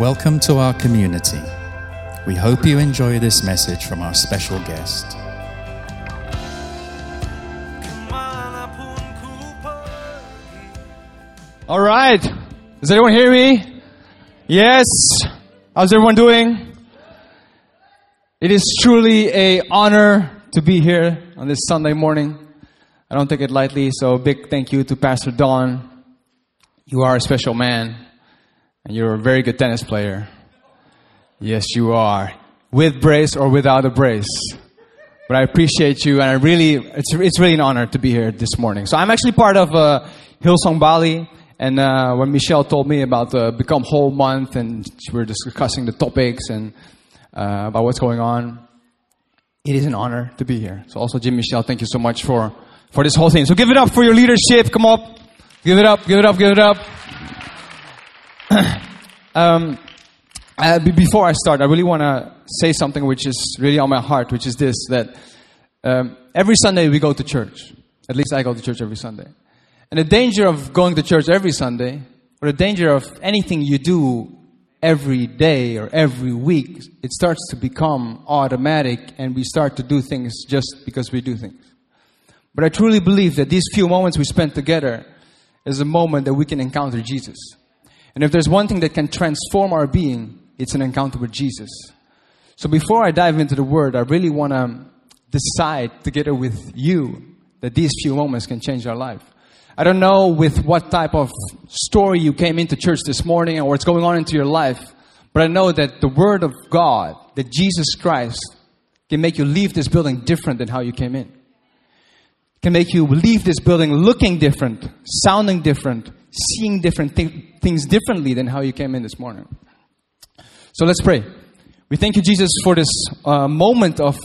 Welcome to our community. We hope you enjoy this message from our special guest. All right. Does everyone hear me? Yes. How's everyone doing? It is truly an honor to be here on this Sunday morning. I don't take it lightly, so a big thank you to Pastor Don. You are a special man, and you're a very good tennis player. Yes, you are. With brace or without a brace. But I appreciate you, and I really, it's really an honor to be here this morning. So I'm actually part of Hillsong Bali, and when Michelle told me about Become Whole Month, and we were discussing the topics and about what's going on, it is an honor to be here. So also, Jim, Michelle, thank you so much for this whole thing. So give it up for your leadership. Come up. Give it up, give it up, give it up. Before I start, I really want to say something which is really on my heart, which is this, that every Sunday we go to church. At least I go to church every Sunday. And the danger of going to church every Sunday, or the danger of anything you do every day or every week, it starts to become automatic, and we start to do things just because we do things. But I truly believe that these few moments we spend together is a moment that we can encounter Jesus. And if there's one thing that can transform our being, it's an encounter with Jesus. So before I dive into the Word, I really want to decide together with you that these few moments can change our life. I don't know with what type of story you came into church this morning and what's going on into your life, but I know that the Word of God, that Jesus Christ, can make you leave this building different than how you came in. Can make you leave this building looking different, sounding different, seeing different things differently than how you came in this morning. So let's pray. We thank you, Jesus, for this moment of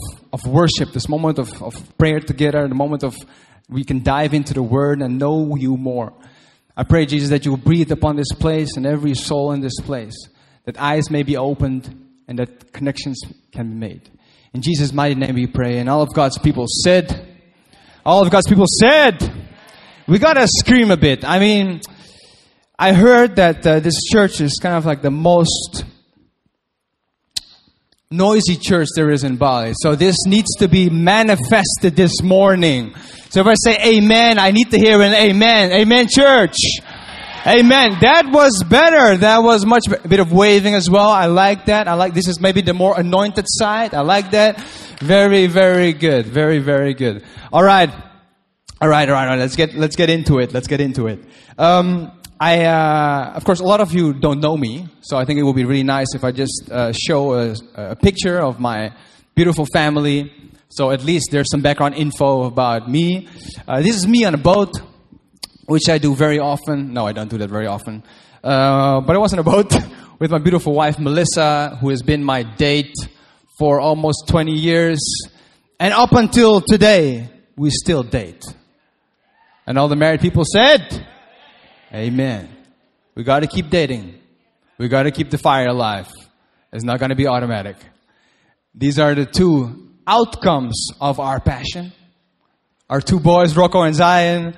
worship, this moment of prayer together, the moment of we can dive into the Word and know you more. I pray, Jesus, that you will breathe upon this place and every soul in this place, that eyes may be opened and that connections can be made. In Jesus' mighty name we pray, and all of God's people said... All of God's people said, we got to scream a bit. I mean, I heard that this church is kind of like the most noisy church there is in Bali. So this needs to be manifested this morning. So if I say amen, I need to hear an amen. Amen, church. Amen. That was better. That was a bit of waving as well. I like that. This is maybe the more anointed side. I like that. Very, very good. Very, very good. All right. All right. Let's get into it. Of course, a lot of you don't know me. So I think it would be really nice if I just show a picture of my beautiful family. So at least there's some background info about me. This is me on a boat, which I do very often. No, I don't do that very often. But I was on a boat with my beautiful wife, Melissa, who has been my date for almost 20 years. And up until today, we still date. And all the married people said, amen. We got to keep dating. We got to keep the fire alive. It's not going to be automatic. These are the two outcomes of our passion. Our two boys, Rocco and Zion,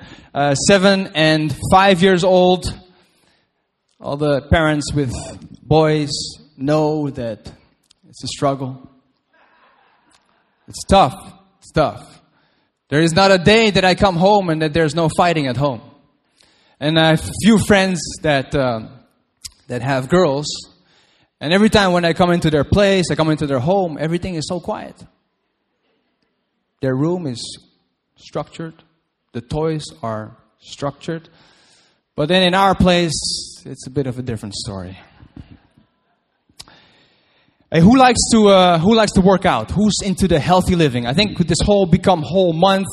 7 and 5 years old. All the parents with boys know that it's a struggle. It's tough. It's tough. There is not a day that I come home and that there's no fighting at home. And I have a few friends that have girls. And every time when I come into their place, I come into their home, everything is so quiet. Their room is structured, the toys are structured, but then in our place it's a bit of a different story. Hey, who likes to work out? Who's into the healthy living? I think with this whole Become Whole Month,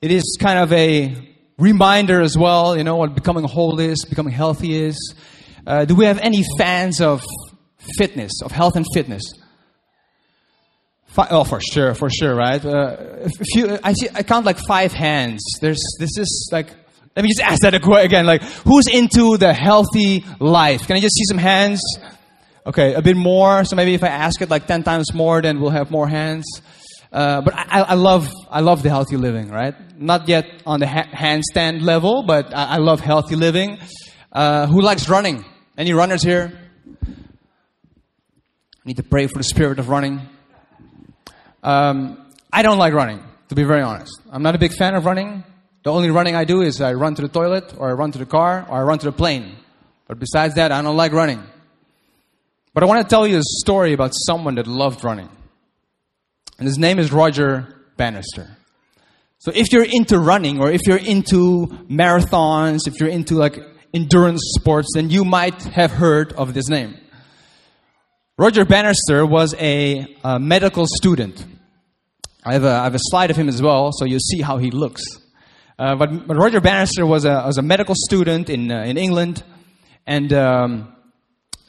it is kind of a reminder as well, you know, what becoming whole is, becoming healthy is. Do we have any fans of fitness, of health and fitness? Oh, for sure, right? I count like 5 hands. Let me just ask that again. Like, who's into the healthy life? Can I just see some hands? Okay, a bit more. So maybe if I ask it like 10 times more, then we'll have more hands. But I love the healthy living, right? Not yet on the handstand level, but I love healthy living. Who likes running? Any runners here? need to pray for the spirit of running. I don't like running, to be very honest. I'm not a big fan of running. The only running I do is I run to the toilet, or I run to the car, or I run to the plane. But besides that, I don't like running. But I want to tell you a story about someone that loved running. And his name is Roger Bannister. So if you're into running, or if you're into marathons, if you're into like endurance sports, then you might have heard of this name. Roger Bannister was a medical student. I have a slide of him as well, so you see how he looks. But Roger Bannister was a medical student in England, and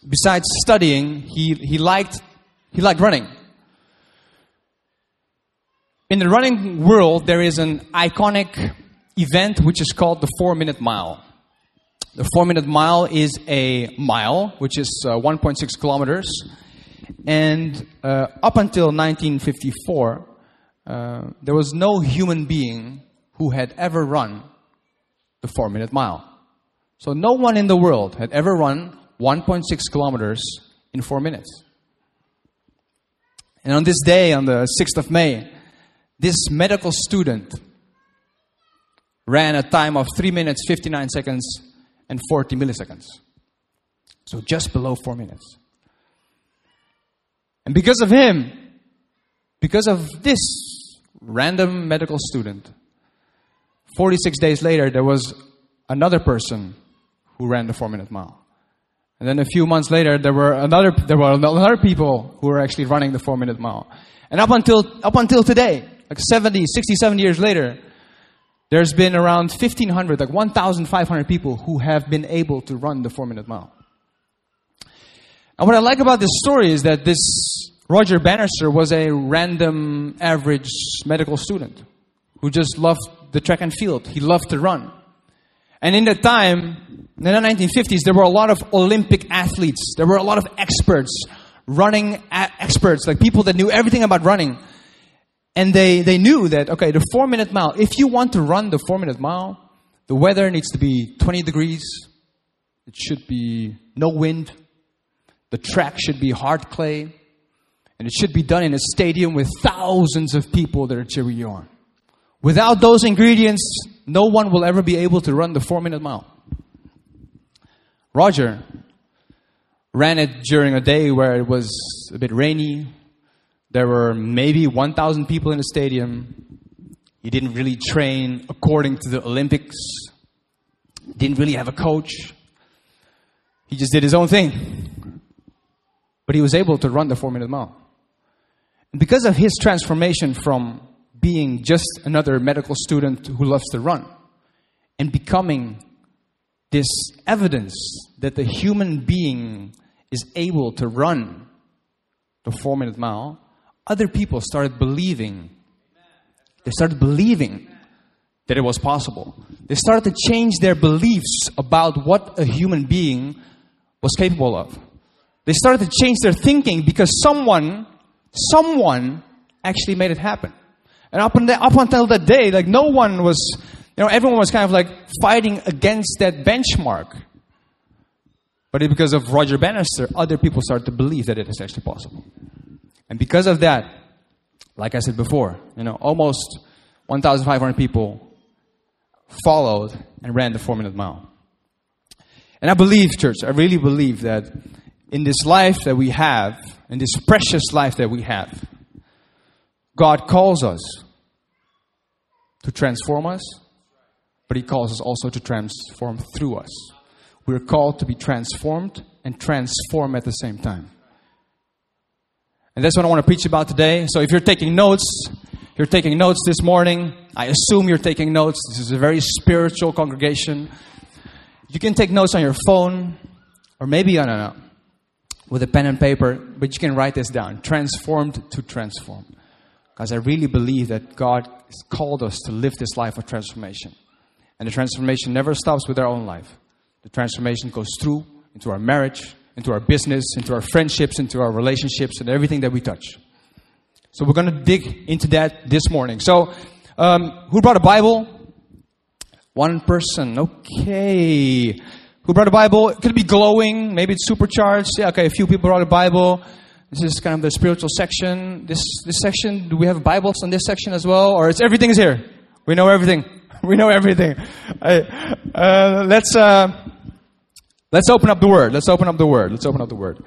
besides studying, he liked running. In the running world, there is an iconic event which is called the 4-minute mile. The 4-minute mile is a mile, which is 1.6 kilometers. And up until 1954, there was no human being who had ever run the 4-minute mile. So no one in the world had ever run 1.6 kilometers in 4 minutes. And on this day, on the 6th of May, this medical student ran a time of 3 minutes, 59 seconds, and 40 milliseconds. So just below 4 minutes. And because of him, because of this random medical student, 46 days later, there was another person who ran the 4-minute mile. And then a few months later, there were another people who were actually running the 4-minute mile. And up until today, like 60, 70 years later, there's been around 1,500, like 1,500 people who have been able to run the 4-minute mile. And what I like about this story is that this Roger Bannister was a random, average medical student who just loved the track and field. He loved to run. And in that time, in the 1950s, there were a lot of Olympic athletes. There were a lot of experts, running experts, like people that knew everything about running. And they knew that, okay, the 4-minute mile, if you want to run the 4-minute mile, the weather needs to be 20 degrees. It should be no wind. The track should be hard clay. And it should be done in a stadium with thousands of people that are cheering you on. Without those ingredients, no one will ever be able to run the 4-minute mile. Roger ran it during a day where it was a bit rainy. There were maybe 1,000 people in the stadium. He didn't really train according to the Olympics. Didn't really have a coach. He just did his own thing. But he was able to run the 4-minute mile. And because of his transformation from being just another medical student who loves to run and becoming this evidence that the human being is able to run the 4-minute mile, other people started believing. They started believing that it was possible. They started to change their beliefs about what a human being was capable of. They started to change their thinking because someone actually made it happen. And up until that day, like no one was, you know, everyone was kind of like fighting against that benchmark. But because of Roger Bannister, other people started to believe that it is actually possible. And because of that, like I said before, you know, almost 1,500 people followed and ran the 4-minute mile. And I believe, church, I really believe that in this life that we have, in this precious life that we have, God calls us to transform us, but He calls us also to transform through us. We're called to be transformed and transform at the same time. And that's what I want to preach about today. So if you're taking notes this morning. I assume you're taking notes. This is a very spiritual congregation. You can take notes on your phone or maybe, I don't know, with a pen and paper, but you can write this down. Transformed to transform. Because I really believe that God has called us to live this life of transformation. And the transformation never stops with our own life. The transformation goes through into our marriage, into our business, into our friendships, into our relationships, and everything that we touch. So we're going to dig into that this morning. So, who brought a Bible? One person. Okay. Who brought a Bible? It could be glowing. Maybe it's supercharged. Yeah, okay, a few people brought a Bible. This is kind of the spiritual section. This section, do we have Bibles on this section as well? Or it's everything is here. We know everything. We know everything. Let's open up the Word.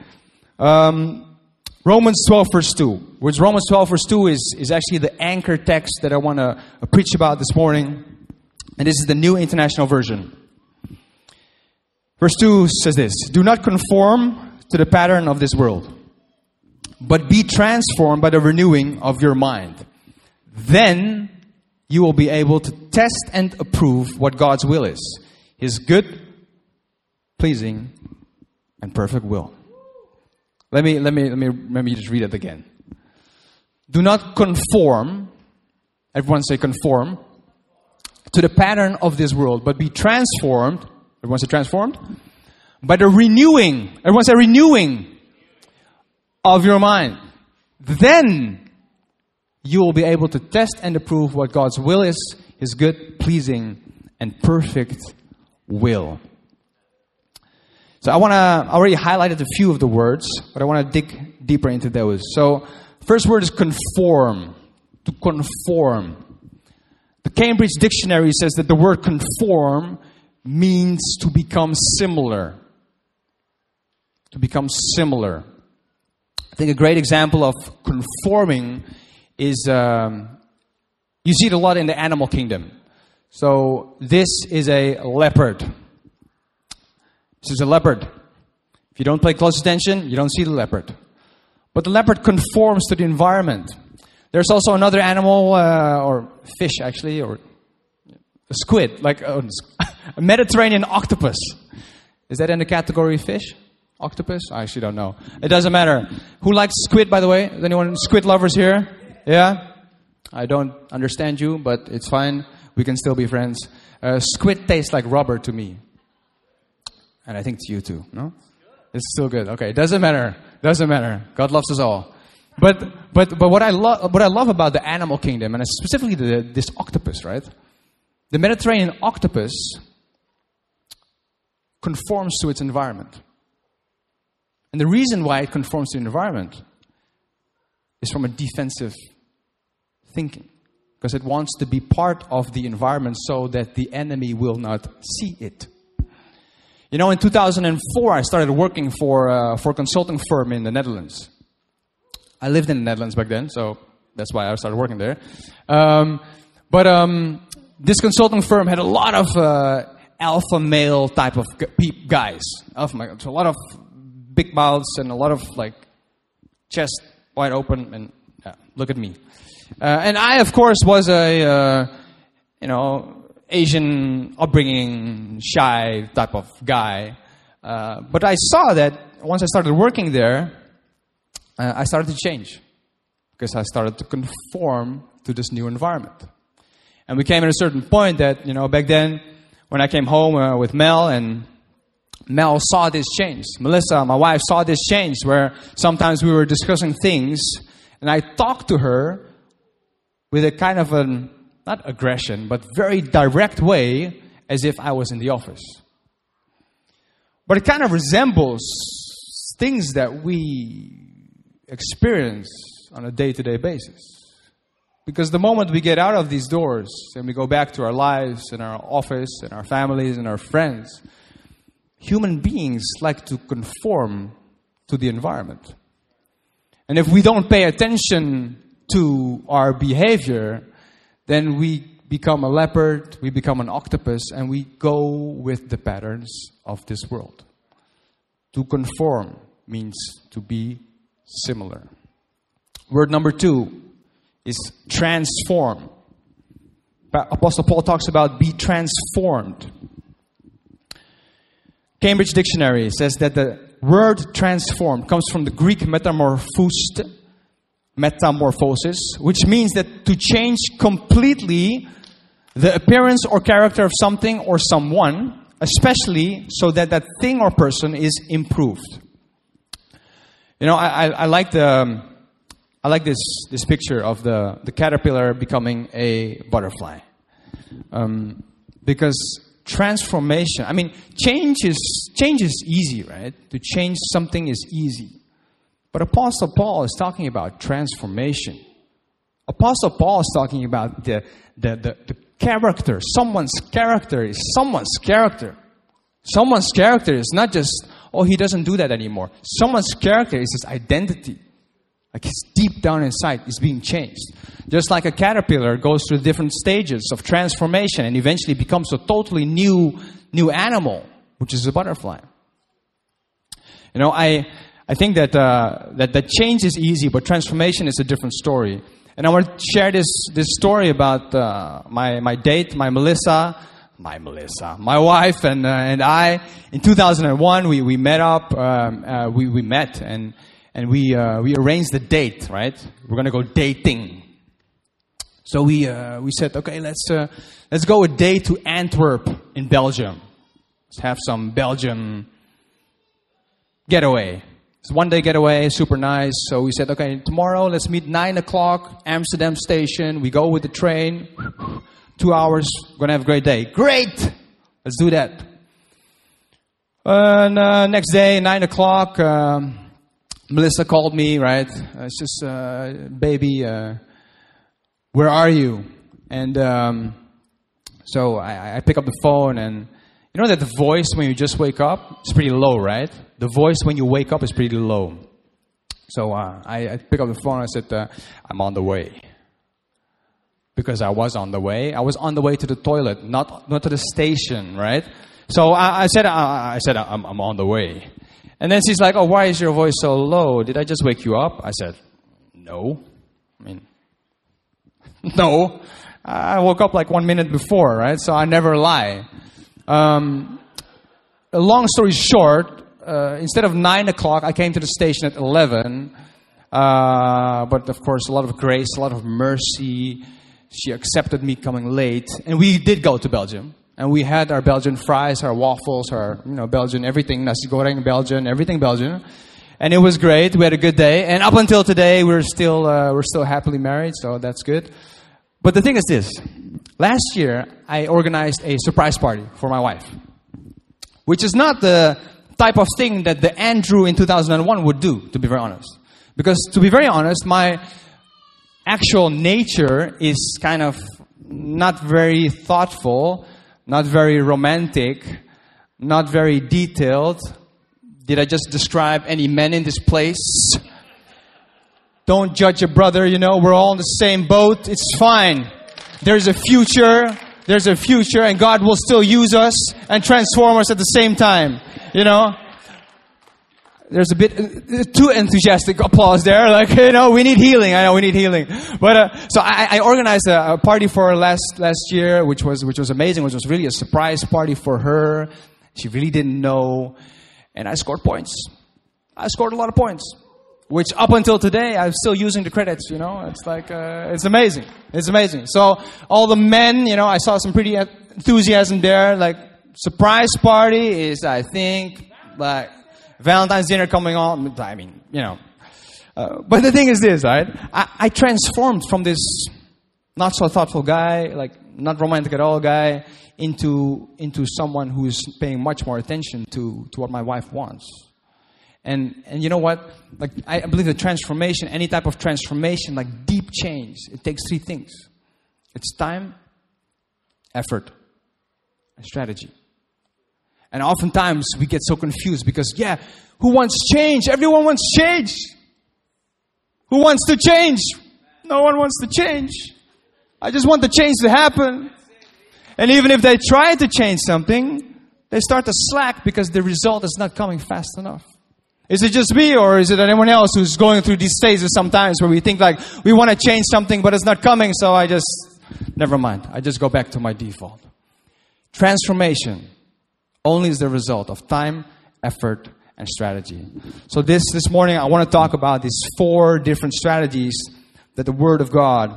Romans 12 verse 2. Which Romans 12 verse 2 is actually the anchor text that I want to preach about this morning. And this is the New International Version. Verse 2 says this. Do not conform to the pattern of this world, but be transformed by the renewing of your mind. Then you will be able to test and approve what God's will is. His good, pleasing, and perfect will. Let me just read it again. Do not conform, everyone say conform, to the pattern of this world, but be transformed, everyone say transformed, by the renewing, everyone say renewing, of your mind. Then you will be able to test and approve what God's will is, His good, pleasing, and perfect will. So I already highlighted a few of the words, but I want to dig deeper into those. So first word is conform, to conform. The Cambridge Dictionary says that the word conform means to become similar. To become similar. I think a great example of conforming is, you see it a lot in the animal kingdom. So this is a leopard. This is a leopard. If you don't pay close attention, you don't see the leopard. But the leopard conforms to the environment. There's also another animal, or fish actually, or a squid, like a Mediterranean octopus. Is that in the category fish? Octopus? I actually don't know. It doesn't matter. Who likes squid, by the way? Is anyone squid lovers here? Yeah? I don't understand you, but it's fine. We can still be friends. Squid tastes like rubber to me. And I think to you too, no? It's still good. Okay, it doesn't matter. God loves us all. But what I love about the animal kingdom, and specifically this octopus, right? The Mediterranean octopus conforms to its environment. And the reason why it conforms to the environment is from a defensive thinking. Because it wants to be part of the environment so that the enemy will not see it. You know, in 2004, I started working for a consulting firm in the Netherlands. I lived in the Netherlands back then, so that's why I started working there. This consulting firm had a lot of alpha male type of guys. So a lot of big mouths and a lot of like chest wide open and look at me. And I, of course, was a Asian upbringing, shy type of guy. But I saw that once I started working there, I started to change. Because I started to conform to this new environment. And we came at a certain point that, back then, when I came home with Mel, and Mel saw this change. Melissa, my wife, saw this change where sometimes we were discussing things and I talked to her with a kind of an not aggression, but very direct way, as if I was in the office. But it kind of resembles things that we experience on a day-to-day basis. Because the moment we get out of these doors and we go back to our lives and our office and our families and our friends, human beings like to conform to the environment. And if we don't pay attention to our behavior, then we become a leopard, we become an octopus, and we go with the patterns of this world. To conform means to be similar. Word number 2 is transform. Apostle Paul talks about be transformed. Cambridge Dictionary says that the word transform comes from the Greek metamorphosis, which means that to change completely the appearance or character of something or someone, especially so that that thing or person is improved. I like this picture of the caterpillar becoming a butterfly, because transformation. I mean, change is easy, right? To change something is easy. But Apostle Paul is talking about transformation. Apostle Paul is talking about the character. Someone's character. Someone's character is not just, oh, he doesn't do that anymore. Someone's character is his identity. Like it's deep down inside, it's being changed. Just like a caterpillar goes through different stages of transformation and eventually becomes a totally new animal, which is a butterfly. You know, I think that that change is easy, but transformation is a different story. And I want to share this story about my wife, and I. In 2001, we met up. We met and we arranged the date. Right, we're gonna go dating. So we said, okay, let's go a day to Antwerp in Belgium. Let's have some Belgium getaway. It's a one-day getaway, super nice. So we said, okay, tomorrow let's meet 9 o'clock, Amsterdam station. We go with the train. 2 hours, we're going to have a great day. Great! Let's do that. And next day, 9 o'clock, Melissa called me, right? It's just, baby, where are you? And so I pick up the phone and... You know that the voice when you just wake up is pretty low, right? The voice when you wake up is pretty low. So I pick up the phone and I said, I'm on the way. Because I was on the way. I was on the way to the toilet, not to the station, right? So I said, I'm on the way. And then she's like, oh, why is your voice so low? Did I just wake you up? I said, no. I mean, no. I woke up like 1 minute before, right? So I never lie. Long story short, instead of 9 o'clock, I came to the station at 11. But of course, a lot of grace, a lot of mercy. She accepted me coming late. And we did go to Belgium. And we had our Belgian fries, our waffles, our, you know, Belgian everything. Nasi goreng, Belgian, everything Belgian. And it was great. We had a good day. And up until today, we're still happily married. So that's good. But the thing is this. Last year, I organized a surprise party for my wife, which is not the type of thing that the Andrew in 2001 would do, to be very honest. Because to be very honest, my actual nature is kind of not very thoughtful, not very romantic, not very detailed. Did I just describe any men in this place? Don't judge a brother, you know, we're all in the same boat, it's fine. There's a future, and God will still use us and transform us at the same time, you know. There's a bit too enthusiastic applause there, like, you know, we need healing. I know we need healing. But so I organized a party for her last year, which was amazing, which was really a surprise party for her. She really didn't know, and I scored points. I scored a lot of points. Which up until today, I'm still using the credits, you know. It's like, it's amazing. It's amazing. So all the men, you know, I saw some pretty enthusiasm there. Like, surprise party is, I think, like, Valentine's dinner coming on. I mean, you know. But the thing is this, right? I transformed from this not-so-thoughtful guy, like, not romantic at all guy, into someone who is paying much more attention to what my wife wants. And you know what? Like, I believe the transformation, any type of transformation, like deep change, it takes 3 things. It's time, effort, and strategy. And oftentimes we get so confused because, yeah, who wants change? Everyone wants change. Who wants to change? No one wants to change. I just want the change to happen. And even if they try to change something, they start to slack because the result is not coming fast enough. Is it just me, or is it anyone else who's going through these phases sometimes where we think like we want to change something but it's not coming, so I just, never mind. I just go back to my default. Transformation only is the result of time, effort, and strategy. So this morning I want to talk about these 4 different strategies that the Word of God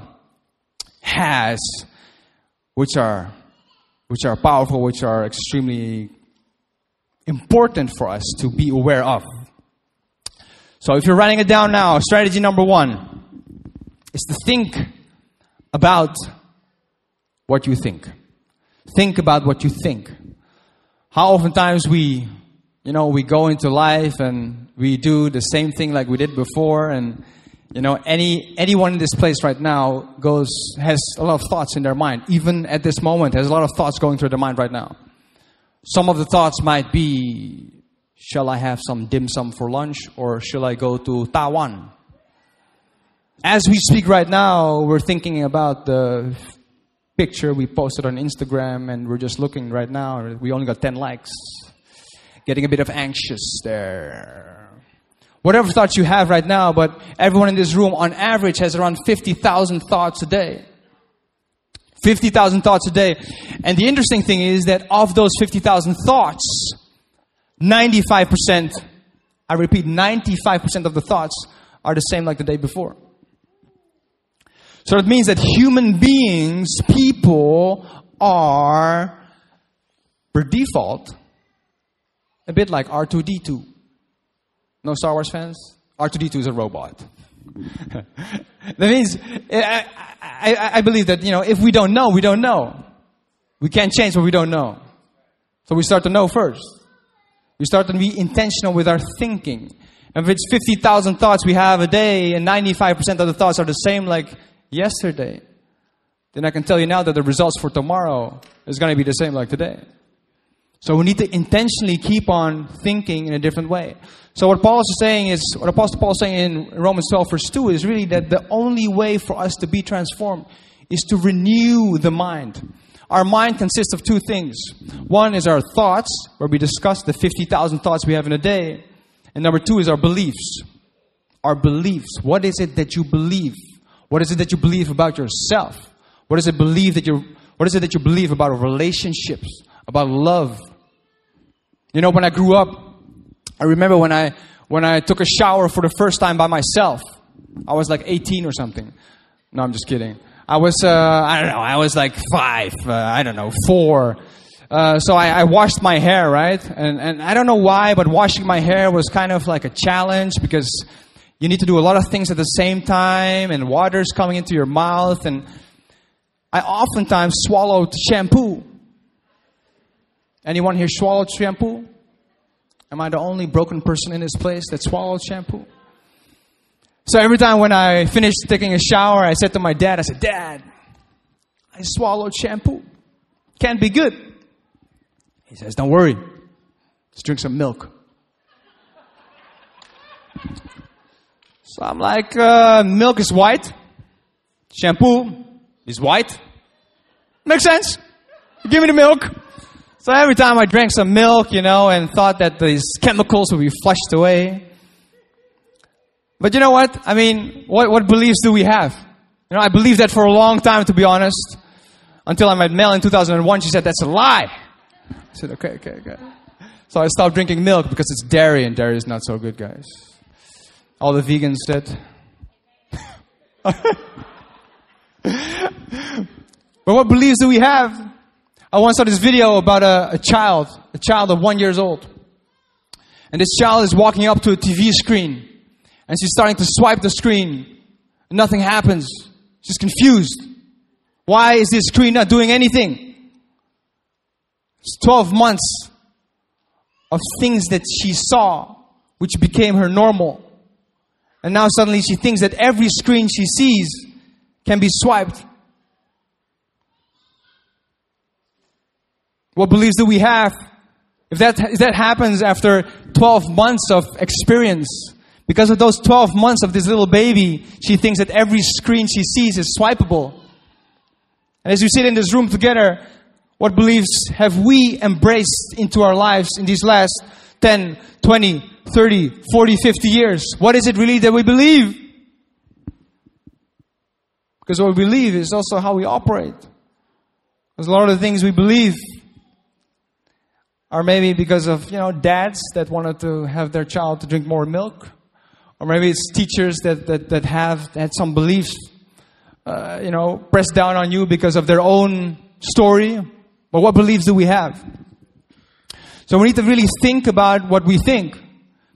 has, which are powerful, which are extremely important for us to be aware of. So if you're writing it down now, strategy number 1 is to think about what you think. Think about what you think. How oftentimes we you know, we go into life and we do the same thing like we did before. And, you know, anyone in this place right now has a lot of thoughts in their mind. Even at this moment, has a lot of thoughts going through their mind right now. Some of the thoughts might be, shall I have some dim sum for lunch, or shall I go to Taiwan? As we speak right now, we're thinking about the picture we posted on Instagram, and we're just looking right now. We only got 10 likes. Getting a bit of anxious there. Whatever thoughts you have right now, but everyone in this room on average has around 50,000 thoughts a day. 50,000 thoughts a day. And the interesting thing is that of those 50,000 thoughts, 95%, I repeat, 95% of the thoughts are the same like the day before. So it means that human beings, people, are, per default, a bit like R2-D2. No Star Wars fans? R2-D2 is a robot. That means, I believe that, you know, if we don't know, we don't know. We can't change what we don't know. So we start to know first. We start to be intentional with our thinking. And if it's 50,000 thoughts we have a day, and 95% of the thoughts are the same like yesterday, then I can tell you now that the results for tomorrow is going to be the same like today. So we need to intentionally keep on thinking in a different way. So what Paul is saying is, what Apostle Paul is saying in Romans 12 verse 2 is really that the only way for us to be transformed is to renew the mind. Our mind consists of two things. One is our thoughts, where we discuss the 50,000 thoughts we have in a day. And number two is our beliefs. Our beliefs. What is it that you believe? What is it that you believe about yourself? What is it that you believe about relationships? About love? You know, when I grew up, I remember when I took a shower for the first time by myself. I was like 18 or something. No, I'm just kidding. I was, I don't know, I was like 5, I don't know, 4. So I washed my hair, right? And I don't know why, but washing my hair was kind of like a challenge, because you need to do a lot of things at the same time, and water's coming into your mouth, and I oftentimes swallowed shampoo. Anyone here swallowed shampoo? Am I the only broken person in this place that swallowed shampoo? So every time when I finished taking a shower, I said to my dad, I said, "Dad, I swallowed shampoo. Can't be good." He says, "Don't worry. Just drink some milk." So I'm like, milk is white. Shampoo is white. Makes sense. Give me the milk. So every time I drank some milk, you know, and thought that these chemicals would be flushed away. But you know what? I mean, what beliefs do we have? You know, I believed that for a long time, to be honest. Until I met Mel in 2001. She said, "That's a lie." I said, okay. So I stopped drinking milk because it's dairy, and dairy is not so good, guys. All the vegans did. But what beliefs do we have? I once saw this video about a child of 1 year old. And this child is walking up to a TV screen. And she's starting to swipe the screen. And nothing happens. She's confused. Why is this screen not doing anything? It's 12 months of things that she saw, which became her normal. And now suddenly she thinks that every screen she sees can be swiped. What beliefs do we have? If that happens after 12 months of experience, because of those 12 months of this little baby, she thinks that every screen she sees is swipeable. And as you sit in this room together, what beliefs have we embraced into our lives in these last 10, 20, 30, 40, 50 years? What is it really that we believe? Because what we believe is also how we operate. Because a lot of the things we believe are maybe because of, you know, dads that wanted to have their child to drink more milk. Or maybe it's teachers that have had some beliefs, you know, pressed down on you because of their own story. But what beliefs do we have? So we need to really think about what we think.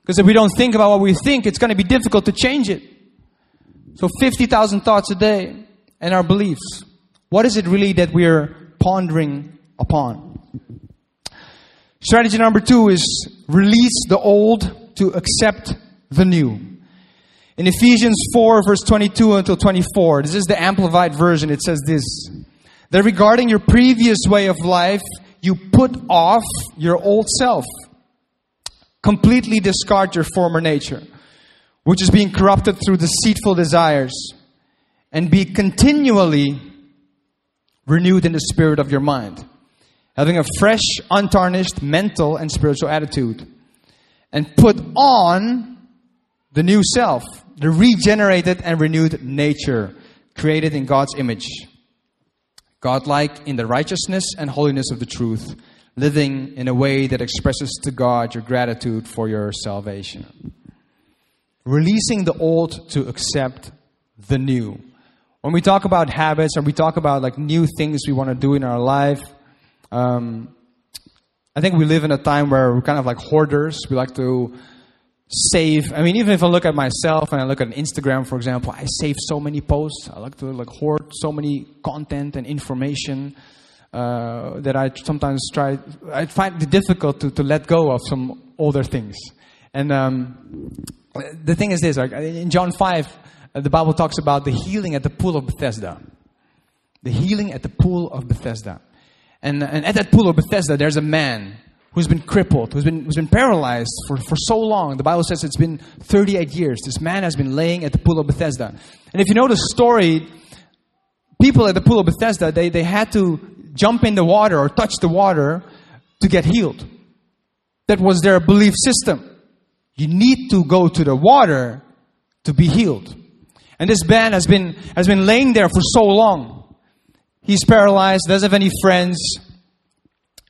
Because if we don't think about what we think, it's going to be difficult to change it. So 50,000 thoughts a day, and our beliefs. What is it really that we're pondering upon? Strategy number 2 is release the old to accept the new. In Ephesians 4, verse 22 until 24, this is the Amplified version, it says this: that regarding your previous way of life, you put off your old self. Completely discard your former nature, which is being corrupted through deceitful desires, and be continually renewed in the spirit of your mind, having a fresh, untarnished mental and spiritual attitude, and put on the new self, the regenerated and renewed nature, created in God's image, God-like in the righteousness and holiness of the truth, living in a way that expresses to God your gratitude for your salvation. Releasing the old to accept the new. When we talk about habits, or we talk about like new things we want to do in our life, I think we live in a time where we're kind of like hoarders. We like to save. I mean, even if I look at myself and I look at Instagram, for example, I save so many posts. I like to like hoard so many content and information that I sometimes try. I find it difficult to let go of some older things. And the thing is this: like in John 5, the Bible talks about the healing at the pool of Bethesda. The healing at the pool of Bethesda. And at that pool of Bethesda, there's a man who's been crippled, who's been paralyzed for so long. The Bible says it's been 38 years. This man has been laying at the pool of Bethesda. And if you know the story, people at the pool of Bethesda, they had to jump in the water or touch the water to get healed. That was their belief system. You need to go to the water to be healed. And this man has been laying there for so long. He's paralyzed, doesn't have any friends.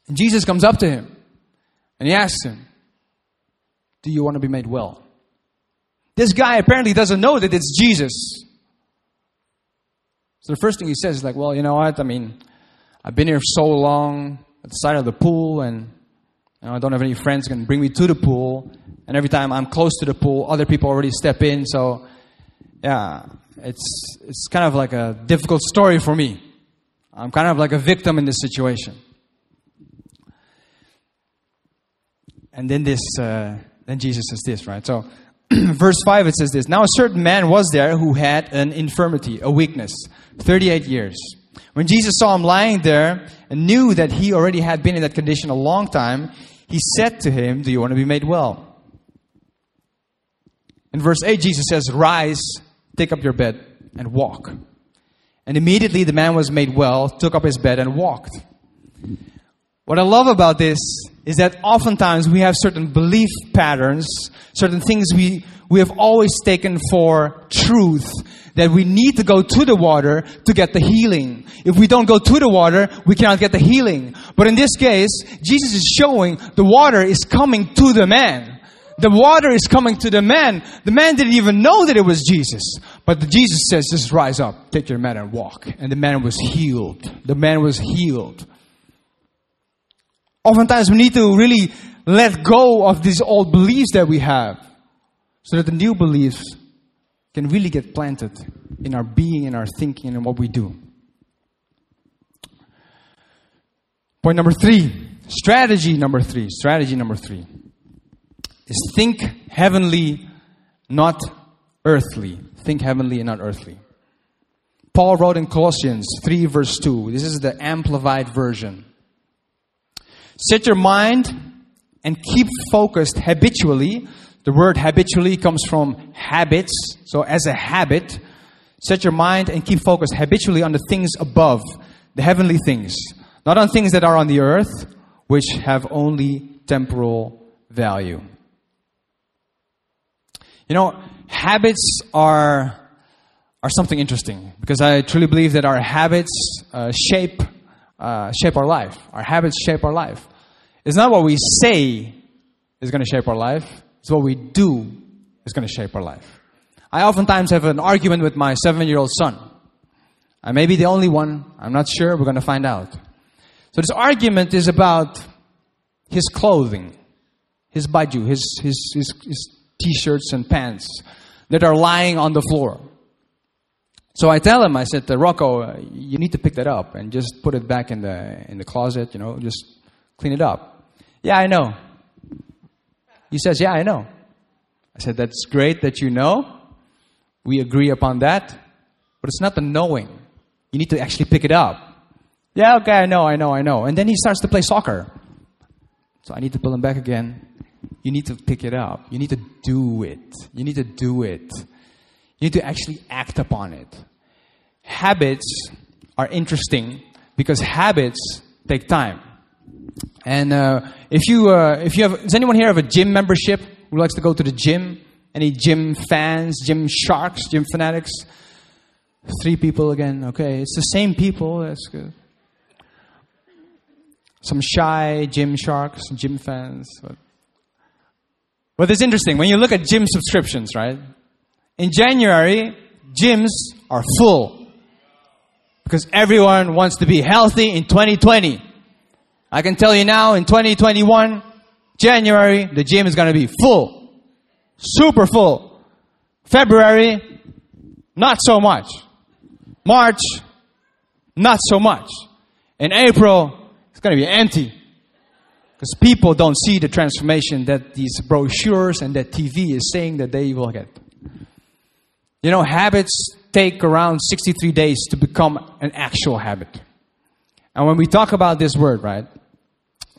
And Jesus comes up to him and he asks him, "Do you want to be made well?" This guy apparently doesn't know that it's Jesus. So the first thing he says is like, "Well, you know what? I mean, I've been here so long at the side of the pool, and you know, I don't have any friends who can bring me to the pool. And every time I'm close to the pool, other people already step in. So yeah, it's kind of like a difficult story for me. I'm kind of like a victim in this situation." And then then Jesus says this, right? So verse 5, it says this: "Now a certain man was there who had an infirmity, a weakness, 38 years. When Jesus saw him lying there and knew that he already had been in that condition a long time, he said to him, 'Do you want to be made well?' In verse 8, Jesus says, 'Rise, take up your bed and walk.' And immediately the man was made well, took up his bed and walked." What I love about this is that oftentimes we have certain belief patterns, certain things we have always taken for truth, that we need to go to the water to get the healing. If we don't go to the water, we cannot get the healing. But in this case, Jesus is showing the water is coming to the man. The water is coming to the man. The man didn't even know that it was Jesus. But Jesus says, "Just rise up, take your mat and walk." And the man was healed. The man was healed. Oftentimes we need to really let go of these old beliefs that we have, so that the new beliefs can really get planted in our being, in our thinking, and in what we do. Point number 3. Strategy number three. Is think heavenly, not earthly. Think heavenly and not earthly. Paul wrote in Colossians 3 verse 2. This is the Amplified version. "Set your mind and keep focused habitually." The word habitually comes from habits. So as a habit, set your mind and keep focused habitually on the things above, the heavenly things, not on things that are on the earth, which have only temporal value. You know, habits are something interesting, because I truly believe that our habits shape our life. Our habits shape our life. It's not what we say is going to shape our life. It's what we do is going to shape our life. I oftentimes have an argument with my 7-year-old son. I may be the only one. I'm not sure. We're going to find out. So this argument is about his clothing, his baju, his T-shirts and pants that are lying on the floor. So I tell him, I said, "Rocco, you need to pick that up and just put it back in the closet. You know, just clean it up." Yeah, I know. He says, yeah, I know. I said, that's great that you know. We agree upon that. But it's not the knowing. You need to actually pick it up. Yeah, okay, I know. And then he starts to play soccer. So I need to pull him back again. You need to pick it up. You need to do it. You need to actually act upon it. Habits are interesting because habits take time. And if you have, does anyone here have a gym membership who likes to go to the gym? Any gym fans, gym sharks, gym fanatics? 3 people again. Okay, it's the same people. That's good. Some shy gym sharks, gym fans. But it's interesting when you look at gym subscriptions, right? In January, gyms are full because everyone wants to be healthy in 2020. I can tell you now, in 2021, January, the gym is going to be full. Super full. February, not so much. March, not so much. In April, it's going to be empty. Because people don't see the transformation that these brochures and that TV is saying that they will get. You know, habits take around 63 days to become an actual habit. And when we talk about this word, right,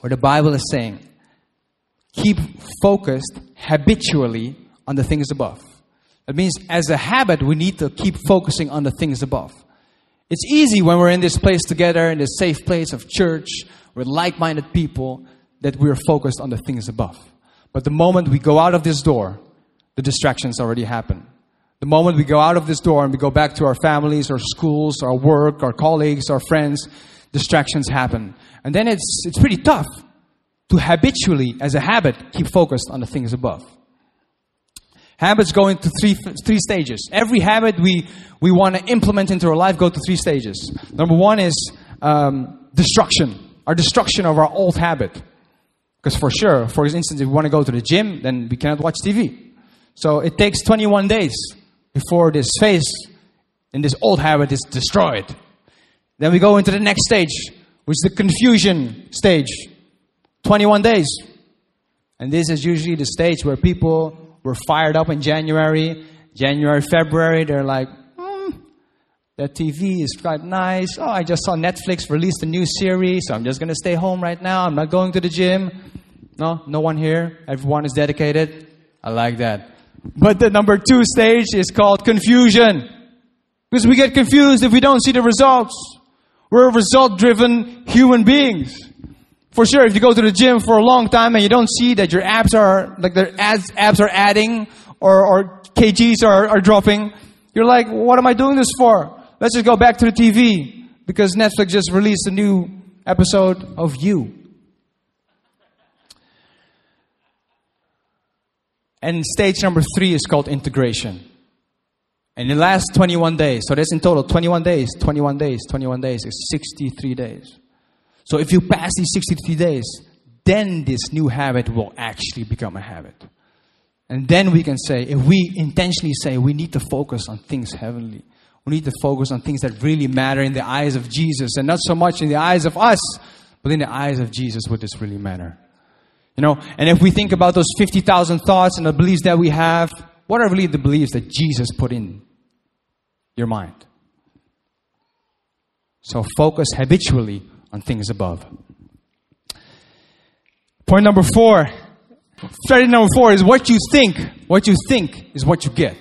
where the Bible is saying, keep focused habitually on the things above. That means as a habit, we need to keep focusing on the things above. It's easy when we're in this place together, in this safe place of church, with like-minded people, that we're focused on the things above. But the moment we go out of this door, the distractions already happen. The moment we go out of this door and we go back to our families, our schools, our work, our colleagues, our friends, distractions happen. And then it's pretty tough to habitually, as a habit, keep focused on the things above. Habits go into three stages. Every habit we want to implement into our life go to 3 stages. Number 1 is destruction. Our destruction of our old habit. Because for sure, for instance, if we want to go to the gym, then we cannot watch TV. So it takes 21 days before this phase in this old habit is destroyed. Then we go into the next stage, which is the confusion stage. 21 days. And this is usually the stage where people were fired up in January, February. They're like, that TV is quite nice. Oh, I just saw Netflix released a new series, so I'm just going to stay home right now. I'm not going to the gym. No one here. Everyone is dedicated. I like that. But the number 2 stage is called confusion. Because we get confused if we don't see the results. We're result-driven human beings. For sure, if you go to the gym for a long time and you don't see that your abs are, like their abs are adding or kgs are dropping, you're like, what am I doing this for? Let's just go back to the TV because Netflix just released a new episode of You. And stage number 3 is called integration. And the last 21 days, so that's in total 21 days is 63 days. So if you pass these 63 days, then this new habit will actually become a habit. And then we can say, if we intentionally say we need to focus on things heavenly, we need to focus on things that really matter in the eyes of Jesus, and not so much in the eyes of us, but in the eyes of Jesus, would this really matter? You know, and if we think about those 50,000 thoughts and the beliefs that we have, what are really the beliefs that Jesus put in your mind? So focus habitually on things above. Point number 4. Strategy number 4 is what you think. What you think is what you get.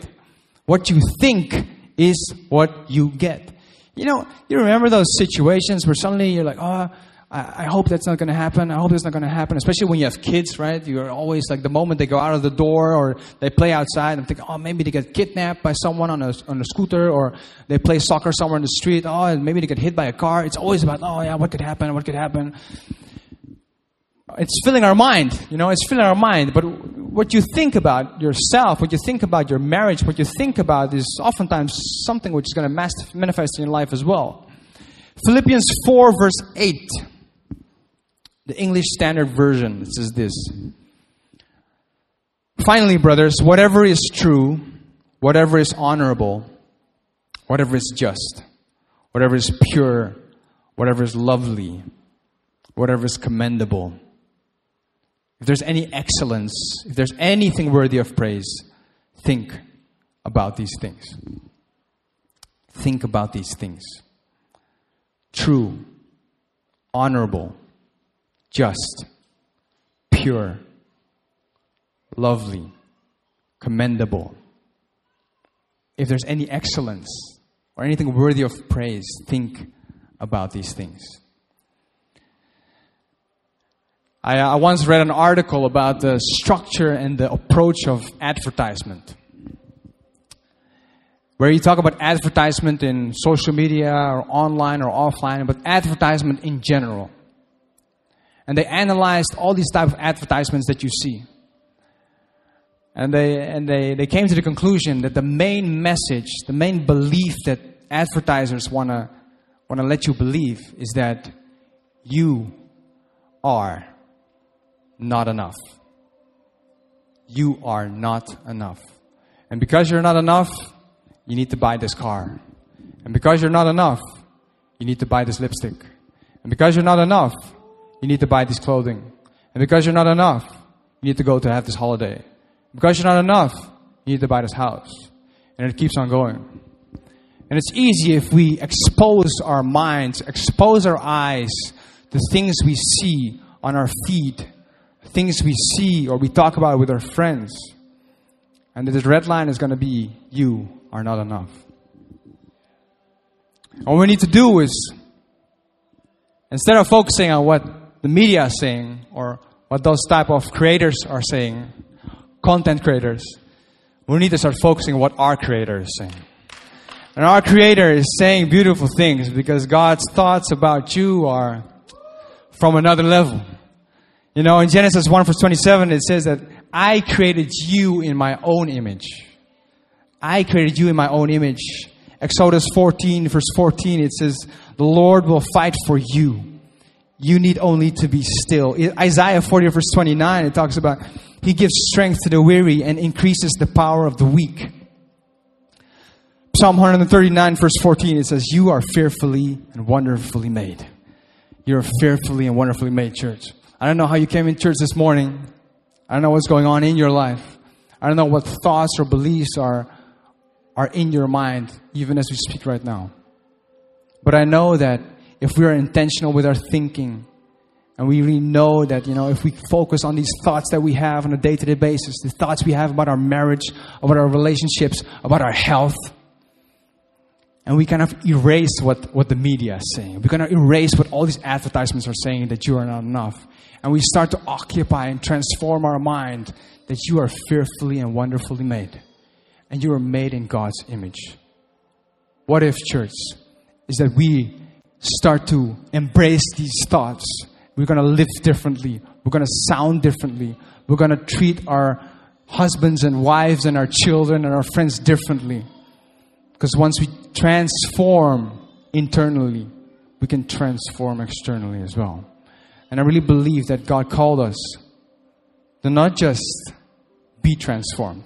What you think is what you get. You know, you remember those situations where suddenly you're like, oh, I hope that's not going to happen. I hope that's not going to happen. Especially when you have kids, right? You're always like, the moment they go out of the door or they play outside, I'm thinking, oh, maybe they get kidnapped by someone on a scooter, or they play soccer somewhere in the street. Oh, and maybe they get hit by a car. It's always about, oh yeah, what could happen? It's filling our mind, you know, But what you think about yourself, what you think about your marriage, what you think about is oftentimes something which is going to manifest in your life as well. Philippians 4 verse 8. The English Standard Version, it says this. Finally, brothers, whatever is true, whatever is honorable, whatever is just, whatever is pure, whatever is lovely, whatever is commendable, if there's any excellence, if there's anything worthy of praise, think about these things. Think about these things. True, honorable, just, pure, lovely, commendable. If there's any excellence or anything worthy of praise, think about these things. I once read an article about the structure and the approach of advertisement, where you talk about advertisement in social media or online or offline, but advertisement in general. And they analyzed all these types of advertisements that you see. And they came to the conclusion that the main message, the main belief that advertisers want to let you believe is that you are not enough. You are not enough. And because you're not enough, you need to buy this car. And because you're not enough, you need to buy this lipstick. And because you're not enough, you need to buy this clothing. And because you're not enough, you need to go to have this holiday. Because you're not enough, you need to buy this house. And it keeps on going. And it's easy if we expose our minds, expose our eyes to things we see on our feed, things we see or we talk about with our friends. And this red line is going to be, you are not enough. What we need to do is, instead of focusing on what the media is saying or what those type of creators are saying, content creators, we need to start focusing on what our creator is saying. And our creator is saying beautiful things because God's thoughts about you are from another level. You know, in Genesis 1 verse 27, it says that I created you in my own image. I created you in my own image. Exodus 14 verse 14, it says, the Lord will fight for you. You need only to be still. Isaiah 40 verse 29, it talks about, he gives strength to the weary and increases the power of the weak. Psalm 139 verse 14, it says, you are fearfully and wonderfully made. You're fearfully and wonderfully made, church. I don't know how you came in church this morning. I don't know what's going on in your life. I don't know what thoughts or beliefs are in your mind, even as we speak right now. But I know that if we are intentional with our thinking, and we really know that, you know, if we focus on these thoughts that we have on a day-to-day basis, the thoughts we have about our marriage, about our relationships, about our health, and we kind of erase what the media is saying. We're going to erase what all these advertisements are saying, that you are not enough. And we start to occupy and transform our mind that you are fearfully and wonderfully made. And you are made in God's image. What if, church, is that we start to embrace these thoughts. We're going to live differently. We're going to sound differently. We're going to treat our husbands and wives and our children and our friends differently. Because once we transform internally, we can transform externally as well. And I really believe that God called us to not just be transformed,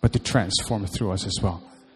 but to transform through us as well.